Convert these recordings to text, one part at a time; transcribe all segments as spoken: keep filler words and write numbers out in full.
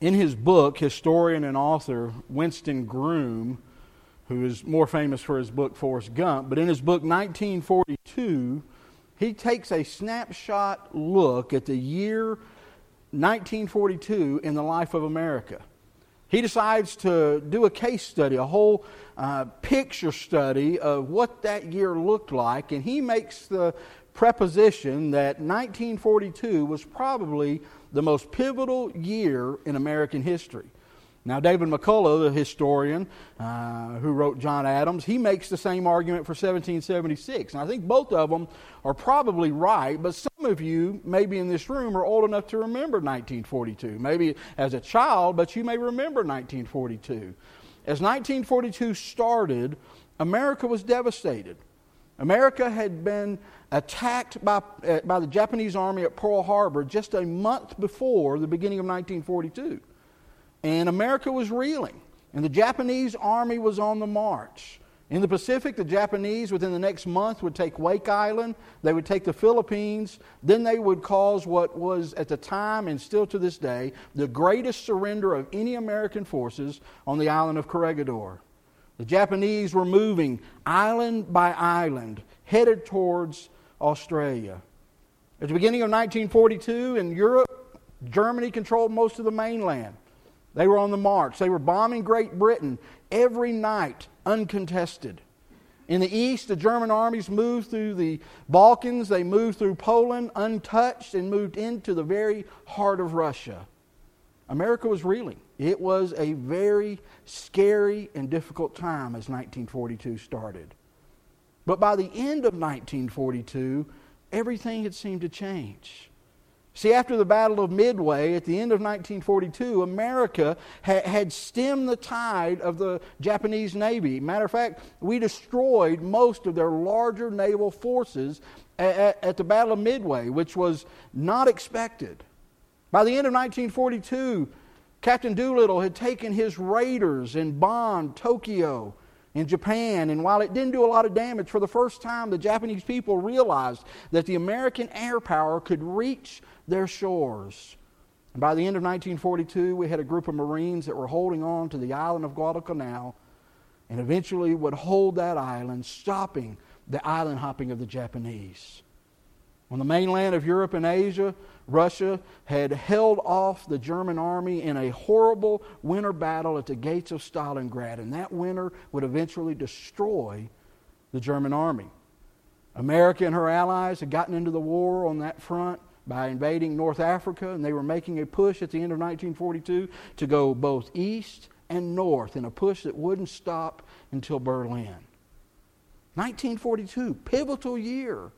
In his book, historian and author Winston Groom, who is more famous for his book Forrest Gump, but in his book nineteen forty-two, he takes a snapshot look at the year nineteen forty-two in the life of America. He decides to do a case study, a whole uh, picture study of what that year looked like, and he makes the preposition that nineteen forty-two was probably the most pivotal year in American history. Now, David McCullough, the historian uh, who wrote John Adams, he makes the same argument for seventeen seventy-six. And I think both of them are probably right, but some of you, maybe in this room, are old enough to remember nineteen forty-two. Maybe as a child, but you may remember nineteen forty-two. As nineteen forty-two started, America was devastated. America had been attacked by, uh, by the Japanese army at Pearl Harbor just a month before the beginning of nineteen forty-two. And America was reeling, and the Japanese army was on the march. In the Pacific, the Japanese, within the next month, would take Wake Island, they would take the Philippines, then they would cause what was, at the time and still to this day, the greatest surrender of any American forces on the island of Corregidor. The Japanese were moving island by island, headed towards Australia. At the beginning of nineteen forty-two, in Europe, Germany controlled most of the mainland. They were on the march. They were bombing Great Britain every night, uncontested. In the east, the German armies moved through the Balkans. They moved through Poland, untouched, and moved into the very heart of Russia. America was reeling. It was a very scary and difficult time as nineteen forty-two started. But by the end of nineteen forty-two, everything had seemed to change. See, after the Battle of Midway, at the end of nineteen forty-two, America ha- had stemmed the tide of the Japanese Navy. Matter of fact, we destroyed most of their larger naval forces at, at the Battle of Midway, which was not expected. By the end of nineteen forty-two, Captain Doolittle had taken his raiders and bombed Tokyo and Japan, and while it didn't do a lot of damage, for the first time the Japanese people realized that the American air power could reach their shores. And by the end of nineteen forty-two, we had a group of Marines that were holding on to the island of Guadalcanal and eventually would hold that island, stopping the island hopping of the Japanese. On the mainland of Europe and Asia, Russia had held off the German army in a horrible winter battle at the gates of Stalingrad, and that winter would eventually destroy the German army. America and her allies had gotten into the war on that front by invading North Africa, and they were making a push at the end of nineteen forty-two to go both east and north in a push that wouldn't stop until Berlin. nineteen forty-two, pivotal year.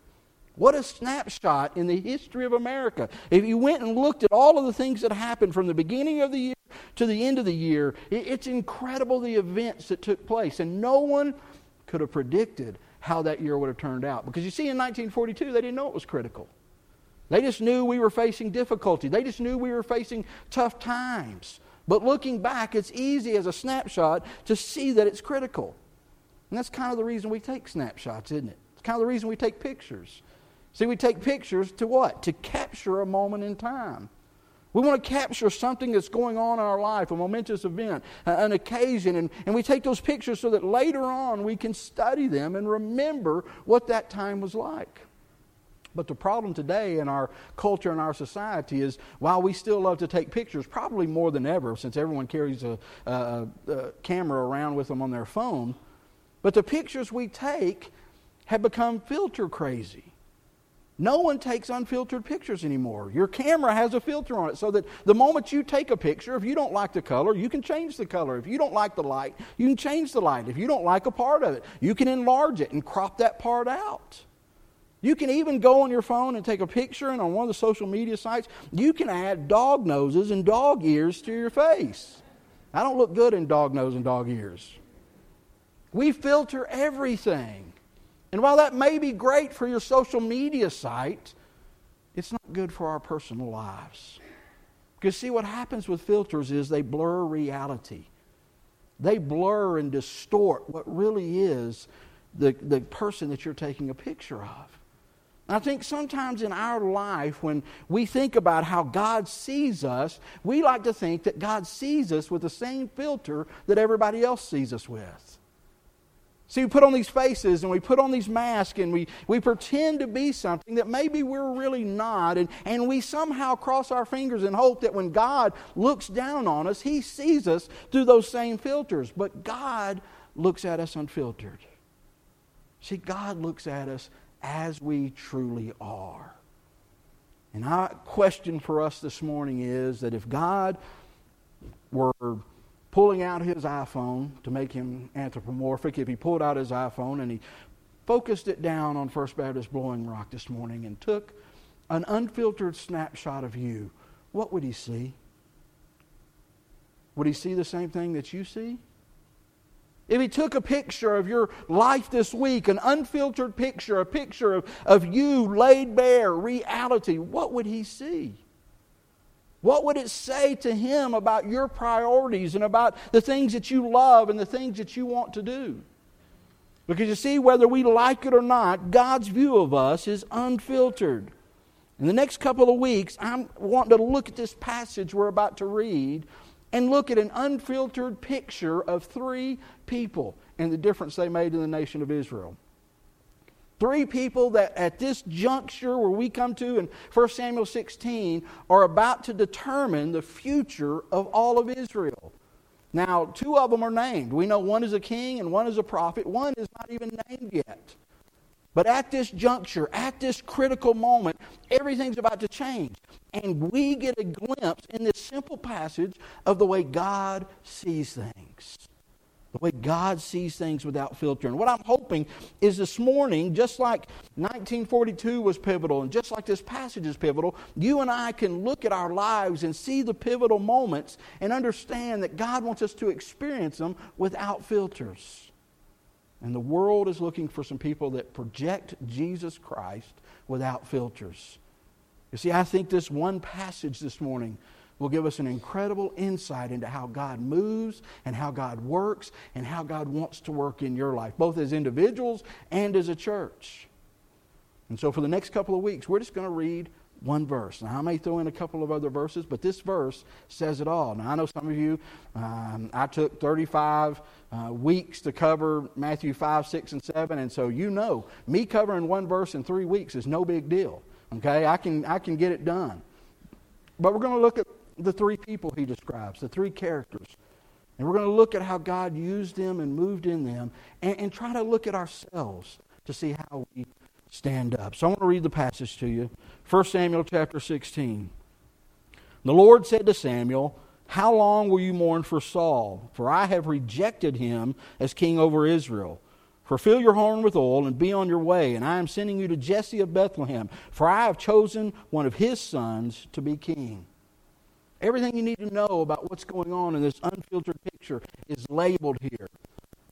What a snapshot in the history of America. If you went and looked at all of the things that happened from the beginning of the year to the end of the year, it's incredible the events that took place. And no one could have predicted how that year would have turned out. Because you see, in nineteen forty-two, they didn't know it was critical. They just knew we were facing difficulty. They just knew we were facing tough times. But looking back, it's easy as a snapshot to see that it's critical. And that's kind of the reason we take snapshots, isn't it? It's kind of the reason we take pictures. See, we take pictures to what? To capture a moment in time. We want to capture something that's going on in our life, a momentous event, an occasion, and, and we take those pictures so that later on we can study them and remember what that time was like. But the problem today in our culture and our society is, while we still love to take pictures, probably more than ever, since everyone carries a, a, a camera around with them on their phone, but the pictures we take have become filter crazy. No one takes unfiltered pictures anymore. Your camera has a filter on it so that the moment you take a picture, if you don't like the color, you can change the color. If you don't like the light, you can change the light. If you don't like a part of it, you can enlarge it and crop that part out. You can even go on your phone and take a picture, and on one of the social media sites, you can add dog noses and dog ears to your face. I don't look good in dog nose and dog ears. We filter everything. And while that may be great for your social media site, it's not good for our personal lives. Because see, what happens with filters is they blur reality. They blur and distort what really is the, the person that you're taking a picture of. I think sometimes in our life when we think about how God sees us, we like to think that God sees us with the same filter that everybody else sees us with. See, we put on these faces and we put on these masks and we, we pretend to be something that maybe we're really not, and, and we somehow cross our fingers and hope that when God looks down on us, He sees us through those same filters. But God looks at us unfiltered. See, God looks at us as we truly are. And our question for us this morning is that if God were pulling out his iPhone to make him anthropomorphic, if he pulled out his iPhone and he focused it down on First Baptist Blowing Rock this morning and took an unfiltered snapshot of you, what would he see? Would he see the same thing that you see? If he took a picture of your life this week, an unfiltered picture, a picture of, of you laid bare, reality, what would he see? What would it say to him about your priorities and about the things that you love and the things that you want to do? Because you see, whether we like it or not, God's view of us is unfiltered. In the next couple of weeks, I'm wanting to look at this passage we're about to read and look at an unfiltered picture of three people and the difference they made in the nation of Israel. Three people that at this juncture where we come to in First Samuel sixteen are about to determine the future of all of Israel. Now, two of them are named. We know one is a king and one is a prophet. One is not even named yet. But at this juncture, at this critical moment, everything's about to change. And we get a glimpse in this simple passage of the way God sees things. The way God sees things without filter. And what I'm hoping is this morning, just like nineteen forty-two was pivotal, and just like this passage is pivotal, you and I can look at our lives and see the pivotal moments and understand that God wants us to experience them without filters. And the world is looking for some people that project Jesus Christ without filters. You see, I think this one passage this morning will give us an incredible insight into how God moves and how God works and how God wants to work in your life, both as individuals and as a church. And so for the next couple of weeks, we're just going to read one verse. Now, I may throw in a couple of other verses, but this verse says it all. Now, I know some of you, um, I took thirty-five uh, weeks to cover Matthew five, six, and seven, and so you know, me covering one verse in three weeks is no big deal, okay? I can, I can get it done. But we're going to look at the three people he describes, the three characters. And we're going to look at how God used them and moved in them and, and try to look at ourselves to see how we stand up. So I want to read the passage to you. First Samuel chapter sixteen. The Lord said to Samuel, "How long will you mourn for Saul? For I have rejected him as king over Israel. For fill your horn with oil and be on your way, and I am sending you to Jesse of Bethlehem, for I have chosen one of his sons to be king." Everything you need to know about what's going on in this unfiltered picture is labeled here.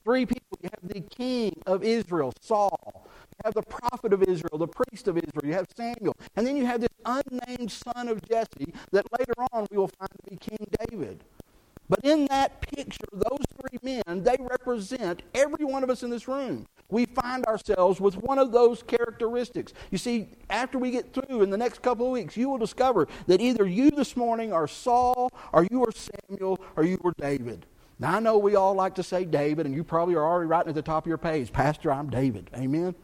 Three people. You have the king of Israel, Saul. You have the prophet of Israel, the priest of Israel. You have Samuel. And then you have this unnamed son of Jesse that later on we will find to be King David. But in that picture, those three men, they represent every one of us in this room. We find ourselves with one of those characteristics. You see, after we get through in the next couple of weeks, you will discover that either you this morning are Saul, or you are Samuel, or you were David. Now, I know we all like to say David, and you probably are already writing at the top of your page, "Pastor, I'm David." Amen?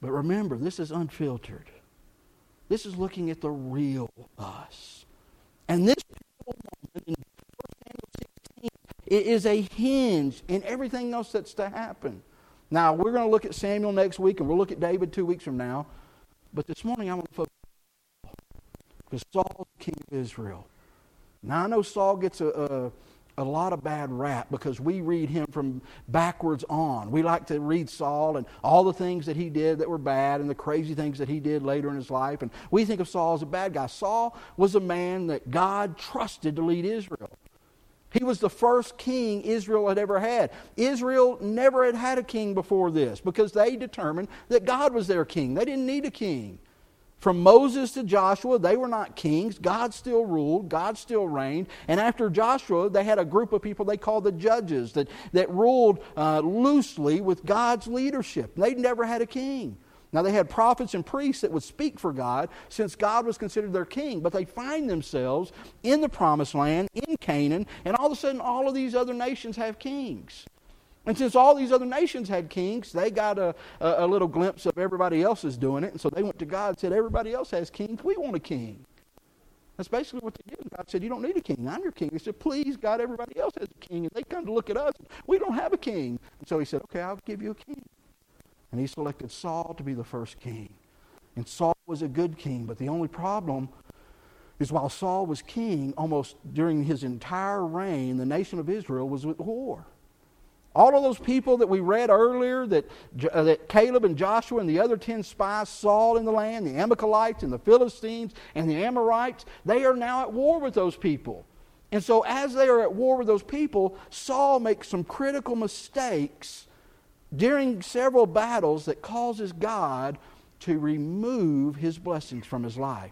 But remember, this is unfiltered. This is looking at the real us. And this moment in First Samuel sixteen, it is a hinge in everything else that's to happen. Now, we're going to look at Samuel next week, and we'll look at David two weeks from now. But this morning, I want to focus on Saul, because Saul is the king of Israel. Now, I know Saul gets a, a, a lot of bad rap because we read him from backwards on. We like to read Saul and all the things that he did that were bad and the crazy things that he did later in his life. And we think of Saul as a bad guy. Saul was a man that God trusted to lead Israel. He was the first king Israel had ever had. Israel never had had a king before this because they determined that God was their king. They didn't need a king. From Moses to Joshua, they were not kings. God still ruled. God still reigned. And after Joshua, they had a group of people they called the judges that, that ruled uh, loosely with God's leadership. They'd never had a king. Now, they had prophets and priests that would speak for God since God was considered their king, but they find themselves in the promised land, in Canaan, and all of a sudden all of these other nations have kings. And since all these other nations had kings, they got a, a, a little glimpse of everybody else's doing it, and so they went to God and said, everybody else has kings, we want a king. That's basically what they did. God said, you don't need a king, I'm your king. They said, please, God, everybody else has a king, and they come to look at us, we don't have a king. And so he said, okay, I'll give you a king. And he selected Saul to be the first king. And Saul was a good king, but the only problem is while Saul was king, almost during his entire reign, the nation of Israel was at war. All of those people that we read earlier, that, uh, that Caleb and Joshua and the other ten spies saw in the land, the Amalekites and the Philistines and the Amorites, they are now at war with those people. And so as they are at war with those people, Saul makes some critical mistakes during several battles that causes God to remove his blessings from his life.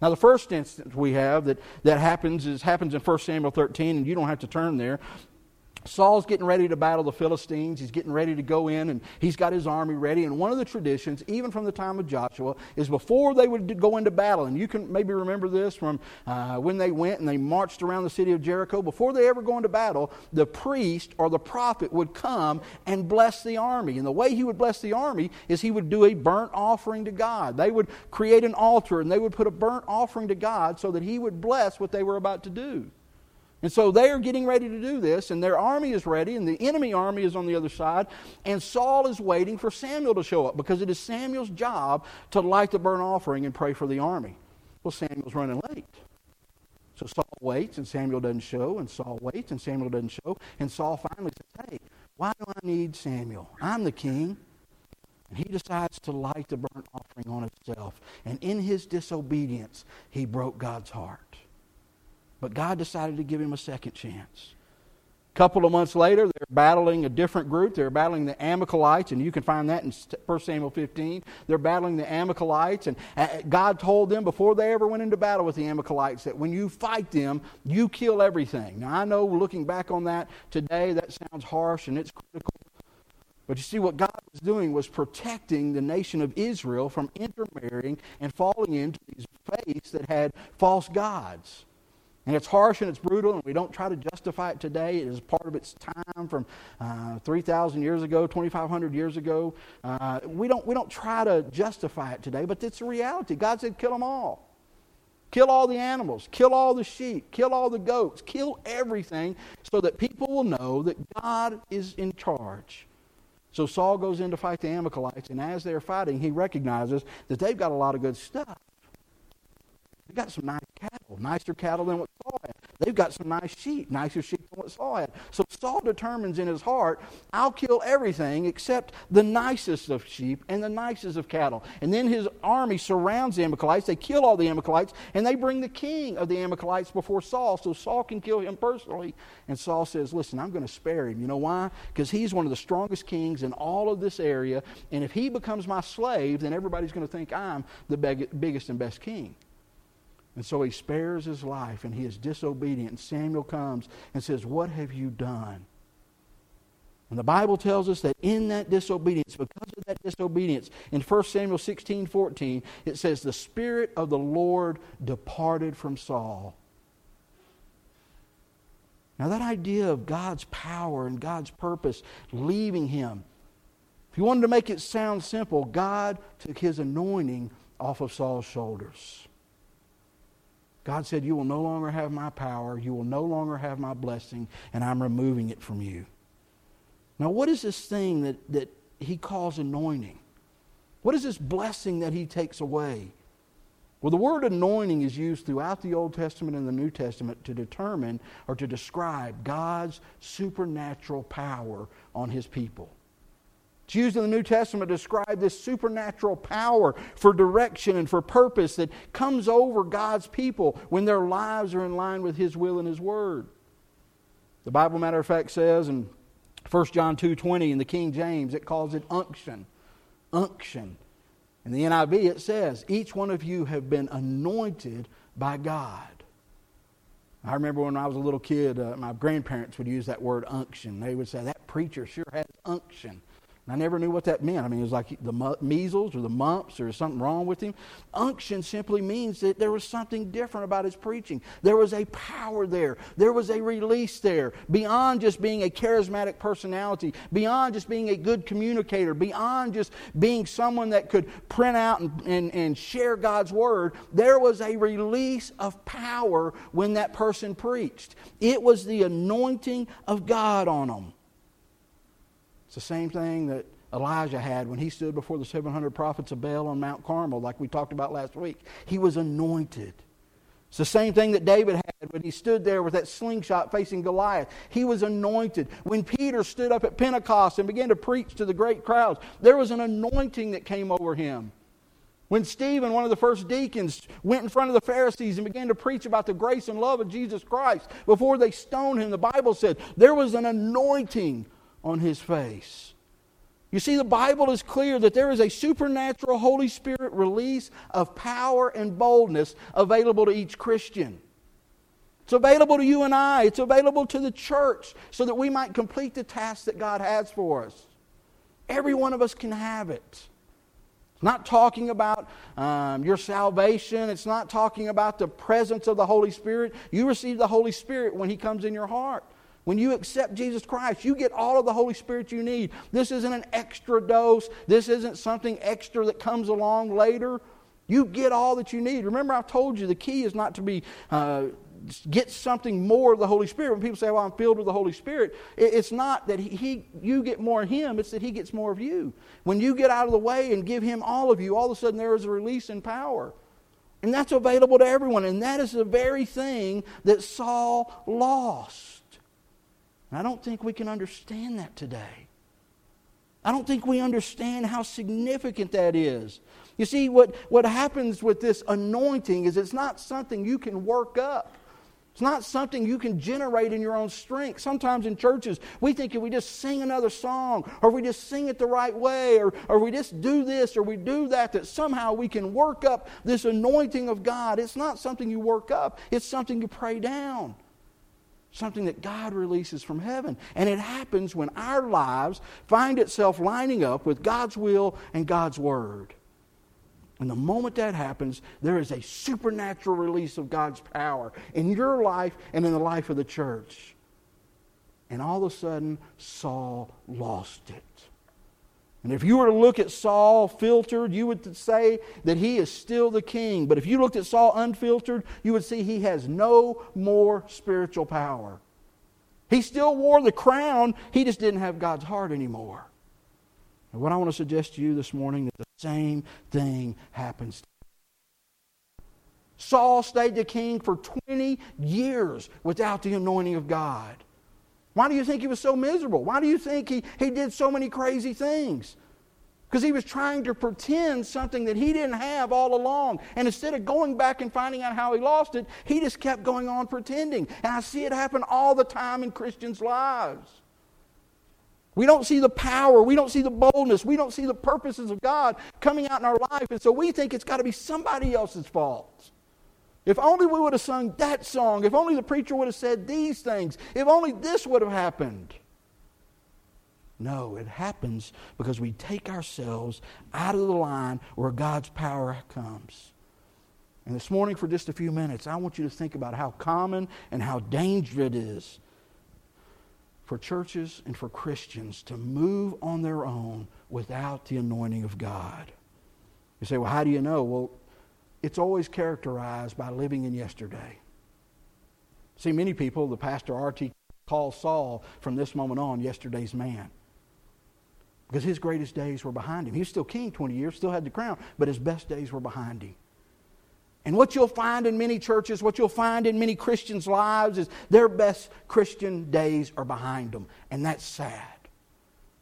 Now, the first instance we have that, that happens is happens in First Samuel thirteen, and you don't have to turn there. Saul's getting ready to battle the Philistines. He's getting ready to go in, and he's got his army ready. And one of the traditions, even from the time of Joshua, is before they would go into battle, and you can maybe remember this from uh, when they went and they marched around the city of Jericho. Before they ever go into battle, the priest or the prophet would come and bless the army. And the way he would bless the army is he would do a burnt offering to God. They would create an altar, and they would put a burnt offering to God so that he would bless what they were about to do. And so they are getting ready to do this, and their army is ready, and the enemy army is on the other side, and Saul is waiting for Samuel to show up because it is Samuel's job to light the burnt offering and pray for the army. Well, Samuel's running late. So Saul waits, and Samuel doesn't show, and Saul waits, and Samuel doesn't show, and Saul finally says, hey, why do I need Samuel? I'm the king. And he decides to light the burnt offering on himself, and in his disobedience, he broke God's heart. But God decided to give him a second chance. A couple of months later, they're battling a different group. They're battling the Amalekites, and you can find that in First Samuel fifteen. They're battling the Amalekites, and God told them before they ever went into battle with the Amalekites that when you fight them, you kill everything. Now, I know looking back on that today, that sounds harsh and it's critical. But you see, what God was doing was protecting the nation of Israel from intermarrying and falling into these faiths that had false gods. And it's harsh and it's brutal, and we don't try to justify it today. It is part of its time from uh, three thousand years ago, twenty-five hundred years ago. Uh, we don't we don't try to justify it today, but it's a reality. God said, kill them all. Kill all the animals. Kill all the sheep. Kill all the goats. Kill everything so that people will know that God is in charge. So Saul goes in to fight the Amalekites, and as they're fighting, he recognizes that they've got a lot of good stuff. They've got some nice cattle, nicer cattle than what Saul had. They've got some nice sheep, nicer sheep than what Saul had. So Saul determines in his heart, I'll kill everything except the nicest of sheep and the nicest of cattle. And then his army surrounds the Amalekites. They kill all the Amalekites, and they bring the king of the Amalekites before Saul so Saul can kill him personally. And Saul says, listen, I'm going to spare him. You know why? Because he's one of the strongest kings in all of this area, and if he becomes my slave, then everybody's going to think I'm the biggest and best king. And so he spares his life, and he is disobedient. And Samuel comes and says, what have you done? And the Bible tells us that in that disobedience, because of that disobedience, in First Samuel sixteen fourteen, it says, the Spirit of the Lord departed from Saul. Now that idea of God's power and God's purpose leaving him, if you wanted to make it sound simple, God took his anointing off of Saul's shoulders. God said, you will no longer have my power, you will no longer have my blessing, and I'm removing it from you. Now, what is this thing that, that he calls anointing? What is this blessing that he takes away? Well, the word anointing is used throughout the Old Testament and the New Testament to determine or to describe God's supernatural power on his people. It's used in the New Testament to describe this supernatural power for direction and for purpose that comes over God's people when their lives are in line with His will and His Word. The Bible, matter of fact, says in First John two twenty in the King James, it calls it unction. Unction. In the N I V it says, each one of you have been anointed by God. I remember when I was a little kid, uh, my grandparents would use that word unction. They would say, that preacher sure has unction. And I never knew what that meant. I mean, it was like the measles or the mumps or something wrong with him. Unction simply means that there was something different about his preaching. There was a power there. There was a release there. Beyond just being a charismatic personality, beyond just being a good communicator, beyond just being someone that could print out and, and, and share God's word, there was a release of power when that person preached. It was the anointing of God on them. It's the same thing that Elijah had when he stood before the seven hundred prophets of Baal on Mount Carmel, like we talked about last week. He was anointed. It's the same thing that David had when he stood there with that slingshot facing Goliath. He was anointed. When Peter stood up at Pentecost and began to preach to the great crowds, there was an anointing that came over him. When Stephen, one of the first deacons, went in front of the Pharisees and began to preach about the grace and love of Jesus Christ, before they stoned him, the Bible said there was an anointing on his face. You see, the Bible is clear that there is a supernatural Holy Spirit release of power and boldness available to each Christian. It's available to you and I. It's available to the church so that we might complete the task that God has for us. Every one of us can have it. It's not talking about um, your salvation. It's not talking about the presence of the Holy Spirit. You receive the Holy Spirit when He comes in your heart. When you accept Jesus Christ, you get all of the Holy Spirit you need. This isn't an extra dose. This isn't something extra that comes along later. You get all that you need. Remember, I told you the key is not to be uh, get something more of the Holy Spirit. When people say, well, I'm filled with the Holy Spirit, it's not that he, you get more of Him. It's that He gets more of you. When you get out of the way and give Him all of you, all of a sudden there is a release in power. And that's available to everyone. And that is the very thing that Saul lost. And I don't think we can understand that today. I don't think we understand how significant that is. You see, what, what happens with this anointing is it's not something you can work up. It's not something you can generate in your own strength. Sometimes in churches, we think if we just sing another song, or we just sing it the right way, or, or we just do this, or we do that, that somehow we can work up this anointing of God. It's not something you work up. It's something you pray down. Something that God releases from heaven. And it happens when our lives find itself lining up with God's will and God's word. And the moment that happens, there is a supernatural release of God's power in your life and in the life of the church. And all of a sudden, Saul lost it. And if you were to look at Saul filtered, you would say that he is still the king. But if you looked at Saul unfiltered, you would see he has no more spiritual power. He still wore the crown. He just didn't have God's heart anymore. And what I want to suggest to you this morning is that the same thing happens to you. Saul stayed the king for twenty years without the anointing of God. Why do you think he was so miserable? Why do you think he, he did so many crazy things? Because he was trying to pretend something that he didn't have all along. And instead of going back and finding out how he lost it, he just kept going on pretending. And I see it happen all the time in Christians' lives. We don't see the power. We don't see the boldness. We don't see the purposes of God coming out in our life. And so we think it's got to be somebody else's fault. If only we would have sung that song. If only the preacher would have said these things. If only this would have happened. No, it happens because we take ourselves out of the line where God's power comes. And this morning, for just a few minutes, I want you to think about how common and how dangerous it is for churches and for Christians to move on their own without the anointing of God. You say, well, how do you know? Well, it's always characterized by living in yesterday. See, many people, the pastor R T calls Saul from this moment on yesterday's man. Because his greatest days were behind him. He was still king twenty years, still had the crown, but his best days were behind him. And what you'll find in many churches, what you'll find in many Christians' lives is their best Christian days are behind them. And that's sad.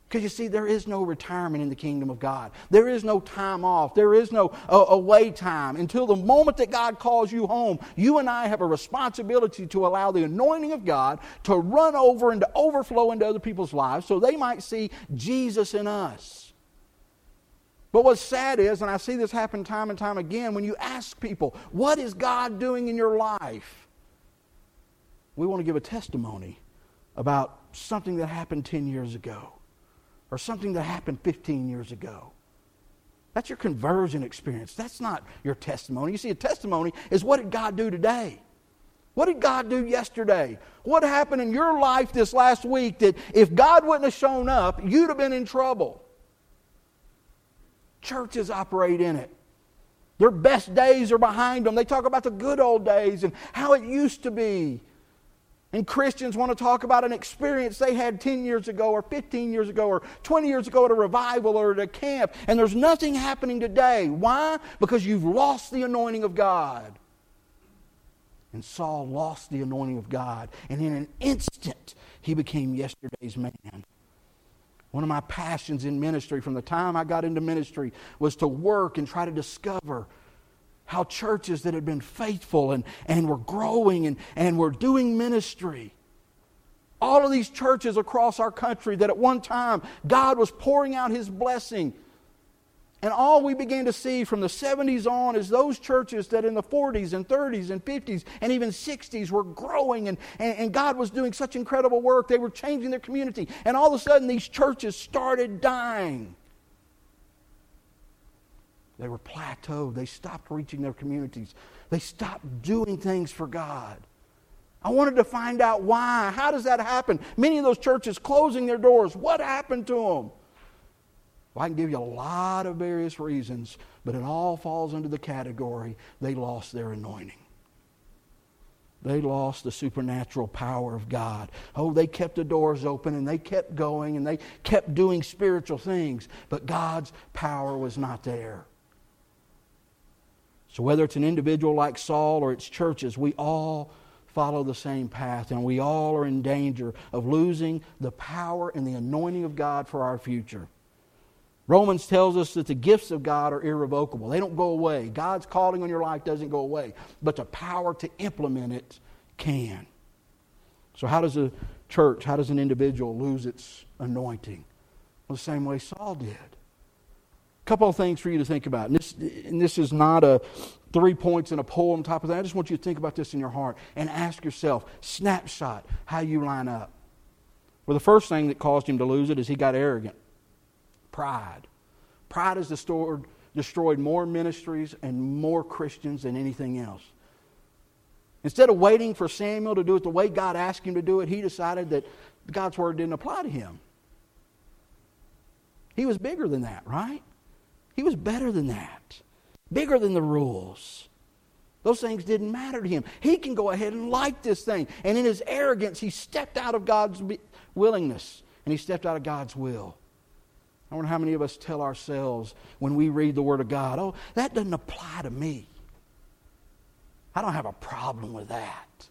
Because you see, there is no retirement in the kingdom of God. There is no time off. There is no uh, away time. Until the moment that God calls you home, you and I have a responsibility to allow the anointing of God to run over and to overflow into other people's lives so they might see Jesus in us. But what's sad is, and I see this happen time and time again, when you ask people, what is God doing in your life? We want to give a testimony about something that happened ten years ago. or something that happened fifteen years ago. That's your conversion experience. That's not your testimony. You see, a testimony is, what did God do today? What did God do yesterday? What happened in your life this last week that if God wouldn't have shown up, you'd have been in trouble? Churches operate in it. Their best days are behind them. They talk about the good old days and how it used to be. And Christians want to talk about an experience they had ten years ago or fifteen years ago or twenty years ago at a revival or at a camp. And there's nothing happening today. Why? Because you've lost the anointing of God. And Saul lost the anointing of God. And in an instant, he became yesterday's man. One of my passions in ministry from the time I got into ministry was to work and try to discover how churches that had been faithful and, and were growing and, and were doing ministry. All of these churches across our country that at one time God was pouring out His blessing. And all we began to see from the seventies on is those churches that in the forties and thirties and fifties and even sixties were growing, and, and, and God was doing such incredible work. They were changing their community. And all of a sudden these churches started dying. They were plateaued. They stopped reaching their communities. They stopped doing things for God. I wanted to find out why. How does that happen? Many of those churches closing their doors. What happened to them? Well, I can give you a lot of various reasons, but it all falls under the category they lost their anointing. They lost the supernatural power of God. Oh, they kept the doors open and they kept going and they kept doing spiritual things, but God's power was not there. So whether it's an individual like Saul or it's churches, we all follow the same path, and we all are in danger of losing the power and the anointing of God for our future. Romans tells us that the gifts of God are irrevocable. They don't go away. God's calling on your life doesn't go away, but the power to implement it can. So how does a church, how does an individual lose its anointing? Well, the same way Saul did. A couple of things for you to think about. And this, and this is not a three points and a poem type of thing. I just want you to think about this in your heart and ask yourself, snapshot, how you line up. Well, the first thing that caused him to lose it is he got arrogant. Pride. Pride has destroyed, destroyed more ministries and more Christians than anything else. Instead of waiting for Samuel to do it the way God asked him to do it, he decided that God's word didn't apply to him. He was bigger than that, right? He was better than that. Bigger than the rules. Those things didn't matter to him. He can go ahead and like this thing. And in his arrogance, he stepped out of God's willingness and he stepped out of God's will. I wonder how many of us tell ourselves when we read the Word of God, oh, that doesn't apply to me. I don't have a problem with that.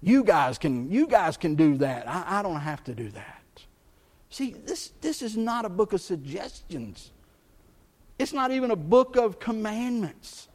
You guys can, you guys can do that. I, I don't have to do that. See, this, this is not a book of suggestions. It's not even a book of commandments.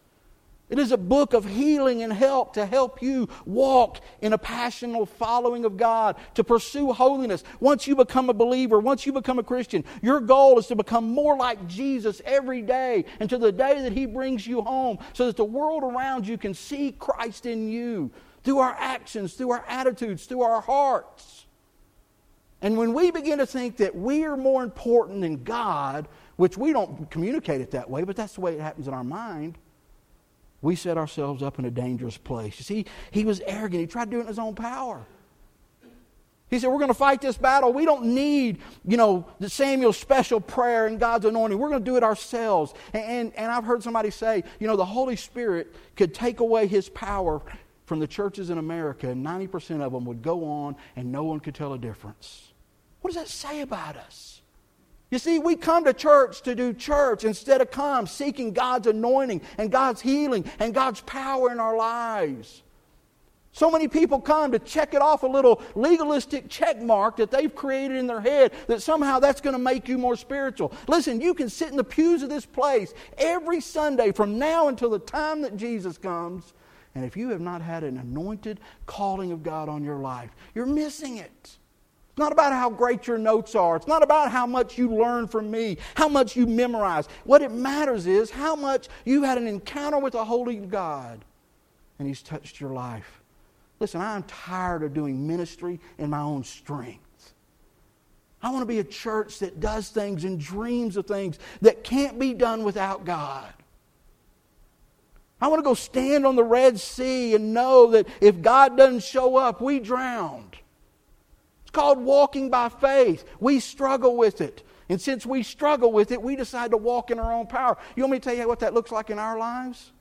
It is a book of healing and help to help you walk in a passionate following of God, to pursue holiness. Once you become a believer, once you become a Christian, your goal is to become more like Jesus every day until the day that He brings you home, so that the world around you can see Christ in you through our actions, through our attitudes, through our hearts. And when we begin to think that we are more important than God, which we don't communicate it that way, but that's the way it happens in our mind, we set ourselves up in a dangerous place. You see, he was arrogant. He tried to do it in his own power. He said, we're going to fight this battle. We don't need, you know, the Samuel's special prayer and God's anointing. We're going to do it ourselves. And, and, and I've heard somebody say, you know, the Holy Spirit could take away his power from the churches in America, and ninety percent of them would go on and no one could tell a difference. What does that say about us? You see, we come to church to do church instead of come seeking God's anointing and God's healing and God's power in our lives. So many people come to check it off a little legalistic check mark that they've created in their head that somehow that's going to make you more spiritual. Listen, you can sit in the pews of this place every Sunday from now until the time that Jesus comes, and if you have not had an anointed calling of God on your life, you're missing it. It's not about how great your notes are. It's not about how much you learn from me, how much you memorize. What it matters is how much you had an encounter with the Holy God and He's touched your life. Listen, I'm tired of doing ministry in my own strength. I want to be a church that does things and dreams of things that can't be done without God. I want to go stand on the Red Sea and know that if God doesn't show up, we drowned. It's called walking by faith. We struggle with it. And since we struggle with it, we decide to walk in our own power. You want me to tell you what that looks like in our lives?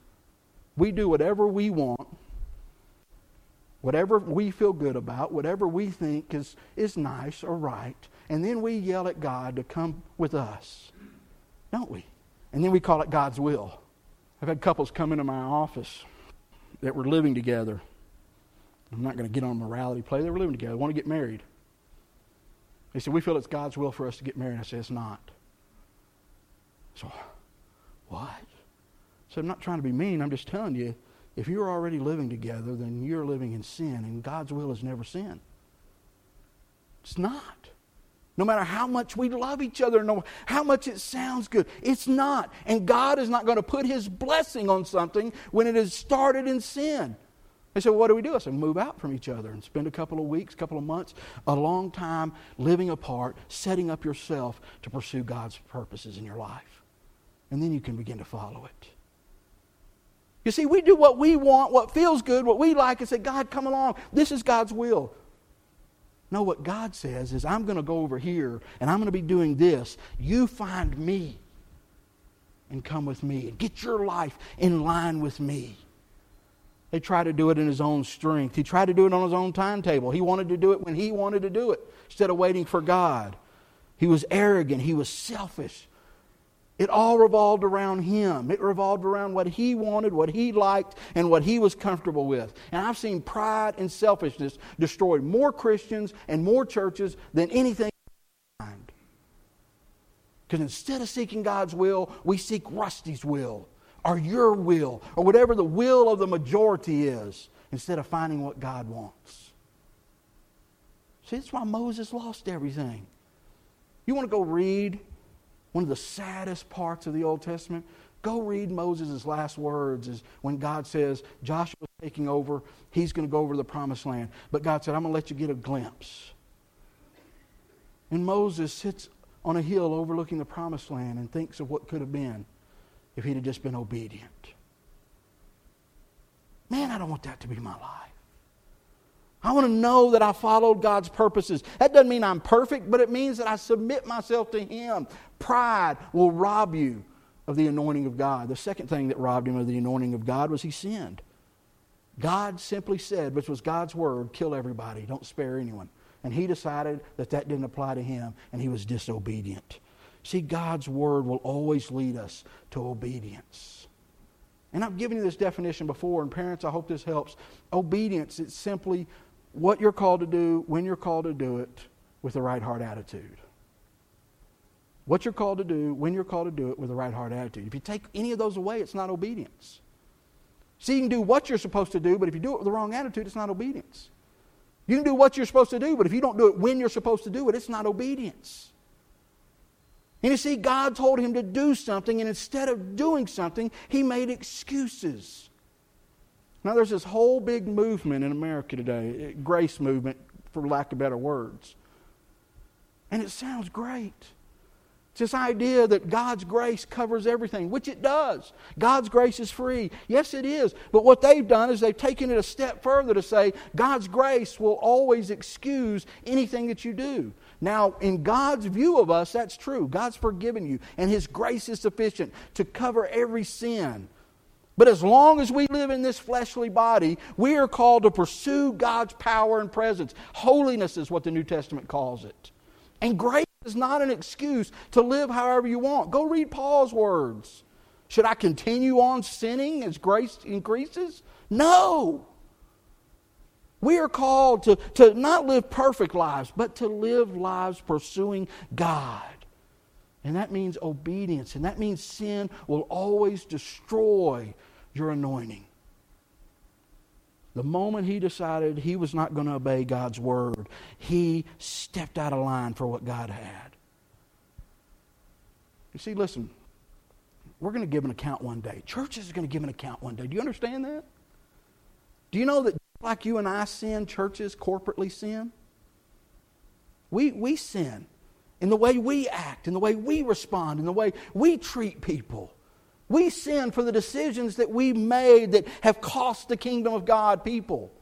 We do whatever we want, whatever we feel good about, whatever we think is, is nice or right, and then we yell at God to come with us, don't we? And then we call it God's will. I've had couples come into my office that were living together. I'm not going to get on morality play. They were living together. They want to get married. They said, we feel it's God's will for us to get married. I said, it's not. So, what? So I'm not trying to be mean. I'm just telling you, if you're already living together, then you're living in sin, and God's will is never sin. It's not. No matter how much we love each other, no matter how much it sounds good, it's not. And God is not going to put His blessing on something when it has started in sin. They said, well, what do we do? I said, move out from each other and spend a couple of weeks, couple of months, a long time living apart, setting up yourself to pursue God's purposes in your life. And then you can begin to follow it. You see, we do what we want, what feels good, what we like, and say, God, come along. This is God's will. No, what God says is, I'm going to go over here, and I'm going to be doing this. You find me and come with me. And get your life in line with me. They tried to do it in his own strength. He tried to do it on his own timetable. He wanted to do it when he wanted to do it instead of waiting for God. He was arrogant. He was selfish. It all revolved around him. It revolved around what he wanted, what he liked, and what he was comfortable with. And I've seen pride and selfishness destroy more Christians and more churches than anything I can find. Because instead of seeking God's will, we seek Rusty's will, or your will, or whatever the will of the majority is, instead of finding what God wants. See, that's why Moses lost everything. You want to go read one of the saddest parts of the Old Testament? Go read Moses' last words, is when God says, Joshua's taking over, he's going to go over the promised land. But God said, I'm going to let you get a glimpse. And Moses sits on a hill overlooking the promised land and thinks of what could have been if he'd have just been obedient. Man, I don't want that to be my life. I want to know that I followed God's purposes. That doesn't mean I'm perfect, but it means that I submit myself to Him. Pride will rob you of the anointing of God. The second thing that robbed him of the anointing of God was he sinned. God simply said, which was God's word, kill everybody, don't spare anyone. And he decided that that didn't apply to him, and he was disobedient. See, God's word will always lead us to obedience. And I've given you this definition before, and parents, I hope this helps. Obedience, it's simply what you're called to do, when you're called to do it, with the right heart attitude. What you're called to do, when you're called to do it, with the right heart attitude. If you take any of those away, it's not obedience. See, you can do what you're supposed to do, but if you do it with the wrong attitude, it's not obedience. You can do what you're supposed to do, but if you don't do it when you're supposed to do it, it's not obedience. And you see, God told him to do something, and instead of doing something, he made excuses. Now, there's this whole big movement in America today, grace movement, for lack of better words. And it sounds great. It's this idea that God's grace covers everything, which it does. God's grace is free. Yes, it is. But what they've done is they've taken it a step further to say God's grace will always excuse anything that you do. Now, in God's view of us, that's true. God's forgiven you, and His grace is sufficient to cover every sin. But as long as we live in this fleshly body, we are called to pursue God's power and presence. Holiness is what the New Testament calls it. And grace is not an excuse to live however you want. Go read Paul's words. Should I continue on sinning as grace increases? No! We are called to, to not live perfect lives, but to live lives pursuing God. And that means obedience. And that means sin will always destroy your anointing. The moment he decided he was not going to obey God's word, he stepped out of line for what God had. You see, listen, we're going to give an account one day. Churches are going to give an account one day. Do you understand that? Do you know that? Like you and I sin, churches corporately sin. We we sin. in the way we act, in the way we respond, in the way we treat people. We sin for the decisions that we made that have cost the kingdom of God people.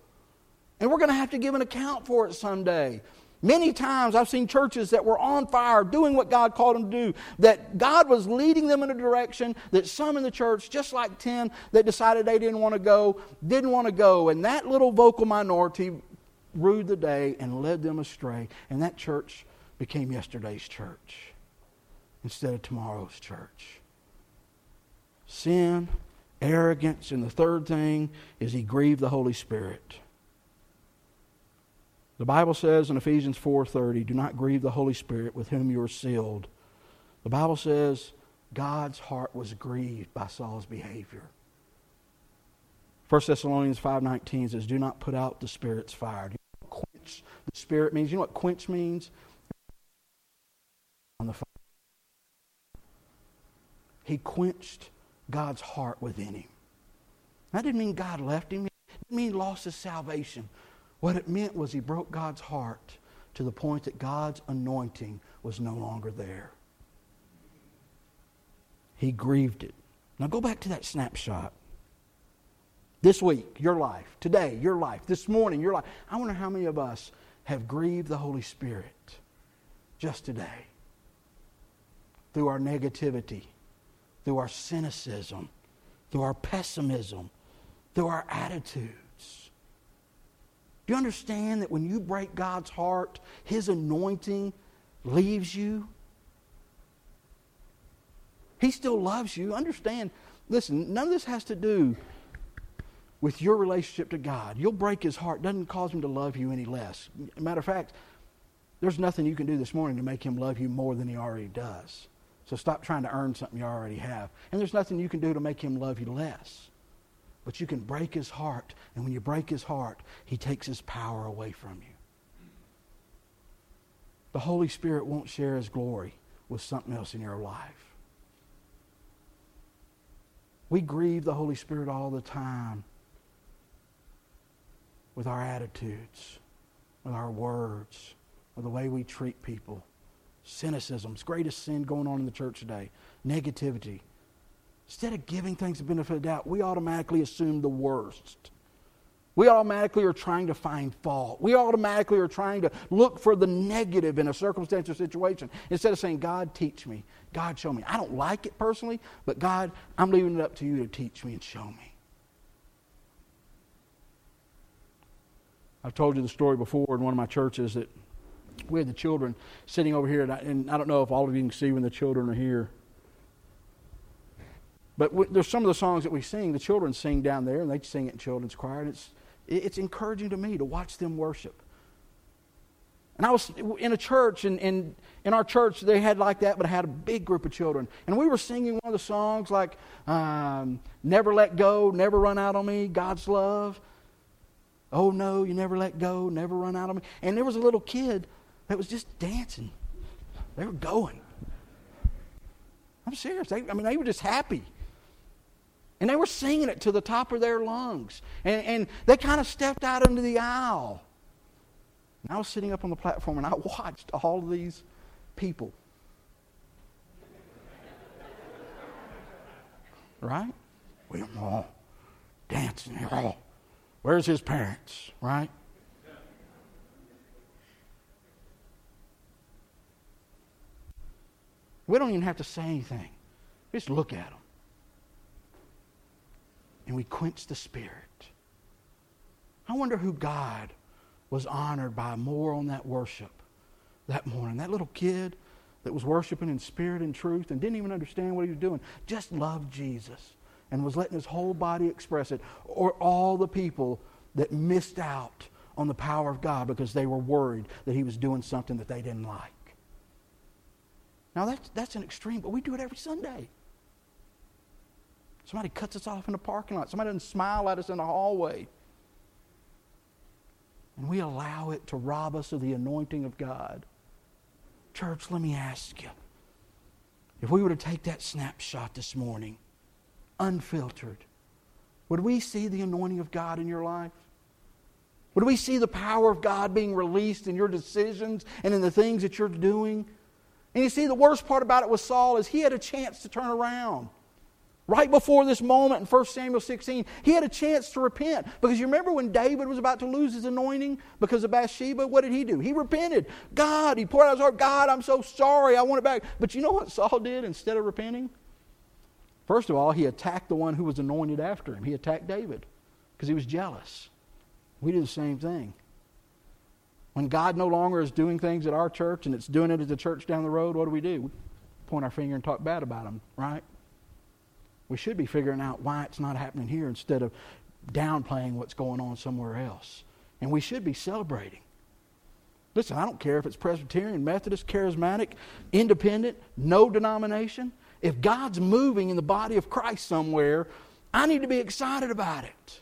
And we're going to have to give an account for it someday. Many times I've seen churches that were on fire doing what God called them to do, that God was leading them in a direction that some in the church, just like ten, that decided they didn't want to go, didn't want to go. And that little vocal minority rued the day and led them astray. And that church became yesterday's church instead of tomorrow's church. Sin, arrogance, and the third thing is he grieved the Holy Spirit. The Bible says in Ephesians four thirty, do not grieve the Holy Spirit with whom you are sealed. The Bible says God's heart was grieved by Saul's behavior. First Thessalonians five nineteen says, do not put out the Spirit's fire. Do you know what quench the Spirit means? You know what quench means? On the fire. He quenched God's heart within him. That didn't mean God left him. It didn't mean he lost his salvation. What it meant was he broke God's heart to the point that God's anointing was no longer there. He grieved it. Now go back to that snapshot. This week, your life. Today, your life. This morning, your life. I wonder how many of us have grieved the Holy Spirit just today through our negativity, through our cynicism, through our pessimism, through our attitude. Do you understand that when you break God's heart, His anointing leaves you? He still loves you. Understand, listen, none of this has to do with your relationship to God. You'll break His heart. It doesn't cause Him to love you any less. Matter of fact, there's nothing you can do this morning to make Him love you more than He already does. So stop trying to earn something you already have. And there's nothing you can do to make Him love you less. But you can break His heart, and when you break His heart, He takes His power away from you. The Holy Spirit won't share His glory with something else in your life. We grieve the Holy Spirit all the time with our attitudes, with our words, with the way we treat people. Cynicism's greatest sin going on in the church today. Negativity. Instead of giving things the benefit of the doubt, we automatically assume the worst. We automatically are trying to find fault. We automatically are trying to look for the negative in a circumstance or situation. Instead of saying, God, teach me. God, show me. I don't like it personally, but God, I'm leaving it up to you to teach me and show me. I've told you the story before in one of my churches that we had the children sitting over here, and I, and I don't know if all of you can see when the children are here. But w- there's some of the songs that we sing, the children sing down there, and they sing it in children's choir, and it's it's encouraging to me to watch them worship. And I was in a church, and in, in our church they had like that, but I had a big group of children. And we were singing one of the songs like, um, Never Let Go, Never Run Out on Me, God's Love. Oh no, you never let go, never run out on me. And there was a little kid that was just dancing. They were going. I'm serious. They, I mean, they were just happy. And they were singing it to the top of their lungs. And, and they kind of stepped out into the aisle. And I was sitting up on the platform and I watched all of these people. Right? We were all dancing. All. Where's his parents? Right? We don't even have to say anything. We just look at them. And we quench the Spirit. I wonder who God was honored by more on that worship that morning. That little kid that was worshiping in spirit and truth and didn't even understand what he was doing, just loved Jesus and was letting his whole body express it. Or all the people that missed out on the power of God because they were worried that he was doing something that they didn't like. Now that's, that's an extreme, but we do it every Sunday. Somebody cuts us off in the parking lot. Somebody doesn't smile at us in the hallway. And we allow it to rob us of the anointing of God. Church, let me ask you. If we were to take that snapshot this morning, unfiltered, would we see the anointing of God in your life? Would we see the power of God being released in your decisions and in the things that you're doing? And you see, the worst part about it with Saul is he had a chance to turn around. Right before this moment in First Samuel sixteen, he had a chance to repent. Because you remember when David was about to lose his anointing because of Bathsheba? What did he do? He repented. God, he poured out his heart. God, I'm so sorry. I want it back. But you know what Saul did instead of repenting? First of all, he attacked the one who was anointed after him. He attacked David because he was jealous. We do the same thing. When God no longer is doing things at our church and it's doing it at the church down the road, what do we do? We point our finger and talk bad about them, right? We should be figuring out why it's not happening here instead of downplaying what's going on somewhere else. And we should be celebrating. Listen, I don't care if it's Presbyterian, Methodist, Charismatic, Independent, no denomination. If God's moving in the body of Christ somewhere, I need to be excited about it.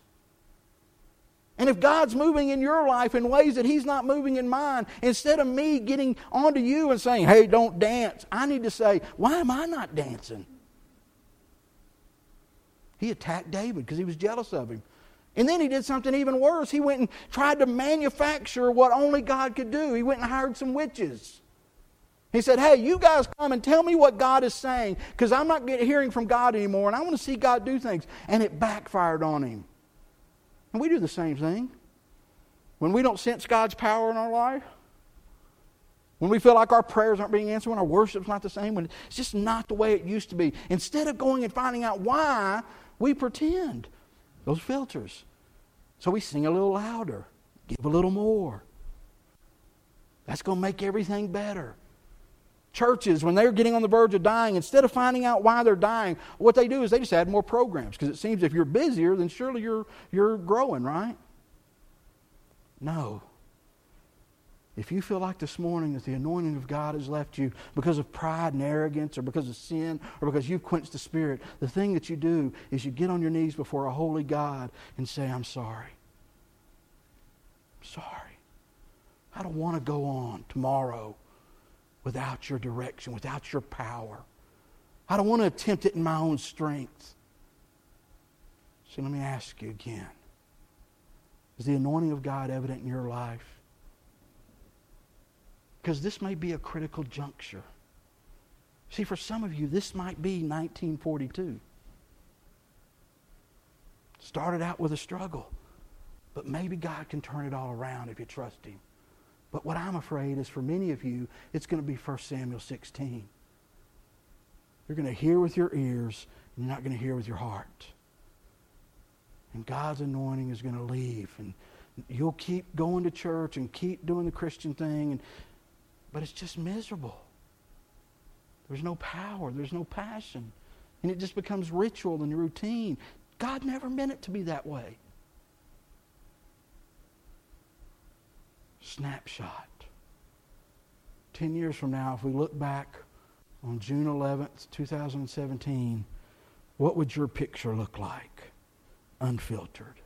And if God's moving in your life in ways that He's not moving in mine, instead of me getting onto you and saying, hey, don't dance, I need to say, why am I not dancing? He attacked David because he was jealous of him. And then he did something even worse. He went and tried to manufacture what only God could do. He went and hired some witches. He said, hey, you guys come and tell me what God is saying because I'm not hearing from God anymore and I want to see God do things. And it backfired on him. And we do the same thing. When we don't sense God's power in our life, when we feel like our prayers aren't being answered, when our worship's not the same, when it's just not the way it used to be, instead of going and finding out why, we pretend. Those filters. So we sing a little louder, give a little more. That's going to make everything better. Churches, when they're getting on the verge of dying, instead of finding out why they're dying, what they do is they just add more programs because it seems if you're busier, then surely you're, you're growing, right? No. If you feel like this morning that the anointing of God has left you because of pride and arrogance or because of sin or because you've quenched the Spirit, the thing that you do is you get on your knees before a holy God and say, I'm sorry. I'm sorry. I don't want to go on tomorrow without your direction, without your power. I don't want to attempt it in my own strength. So let me ask you again. Is the anointing of God evident in your life? Because this may be a critical juncture. See, for some of you, this might be nineteen forty-two. Started out with a struggle, but maybe God can turn it all around if you trust Him. But what I'm afraid is for many of you, it's going to be First Samuel sixteen. You're going to hear with your ears, and you're not going to hear with your heart. And God's anointing is going to leave, and you'll keep going to church and keep doing the Christian thing, and but it's just miserable. There's no power. There's no passion. And it just becomes ritual and routine. God never meant it to be that way. Snapshot. Ten years from now, if we look back on June eleventh, two thousand seventeen, what would your picture look like? Unfiltered.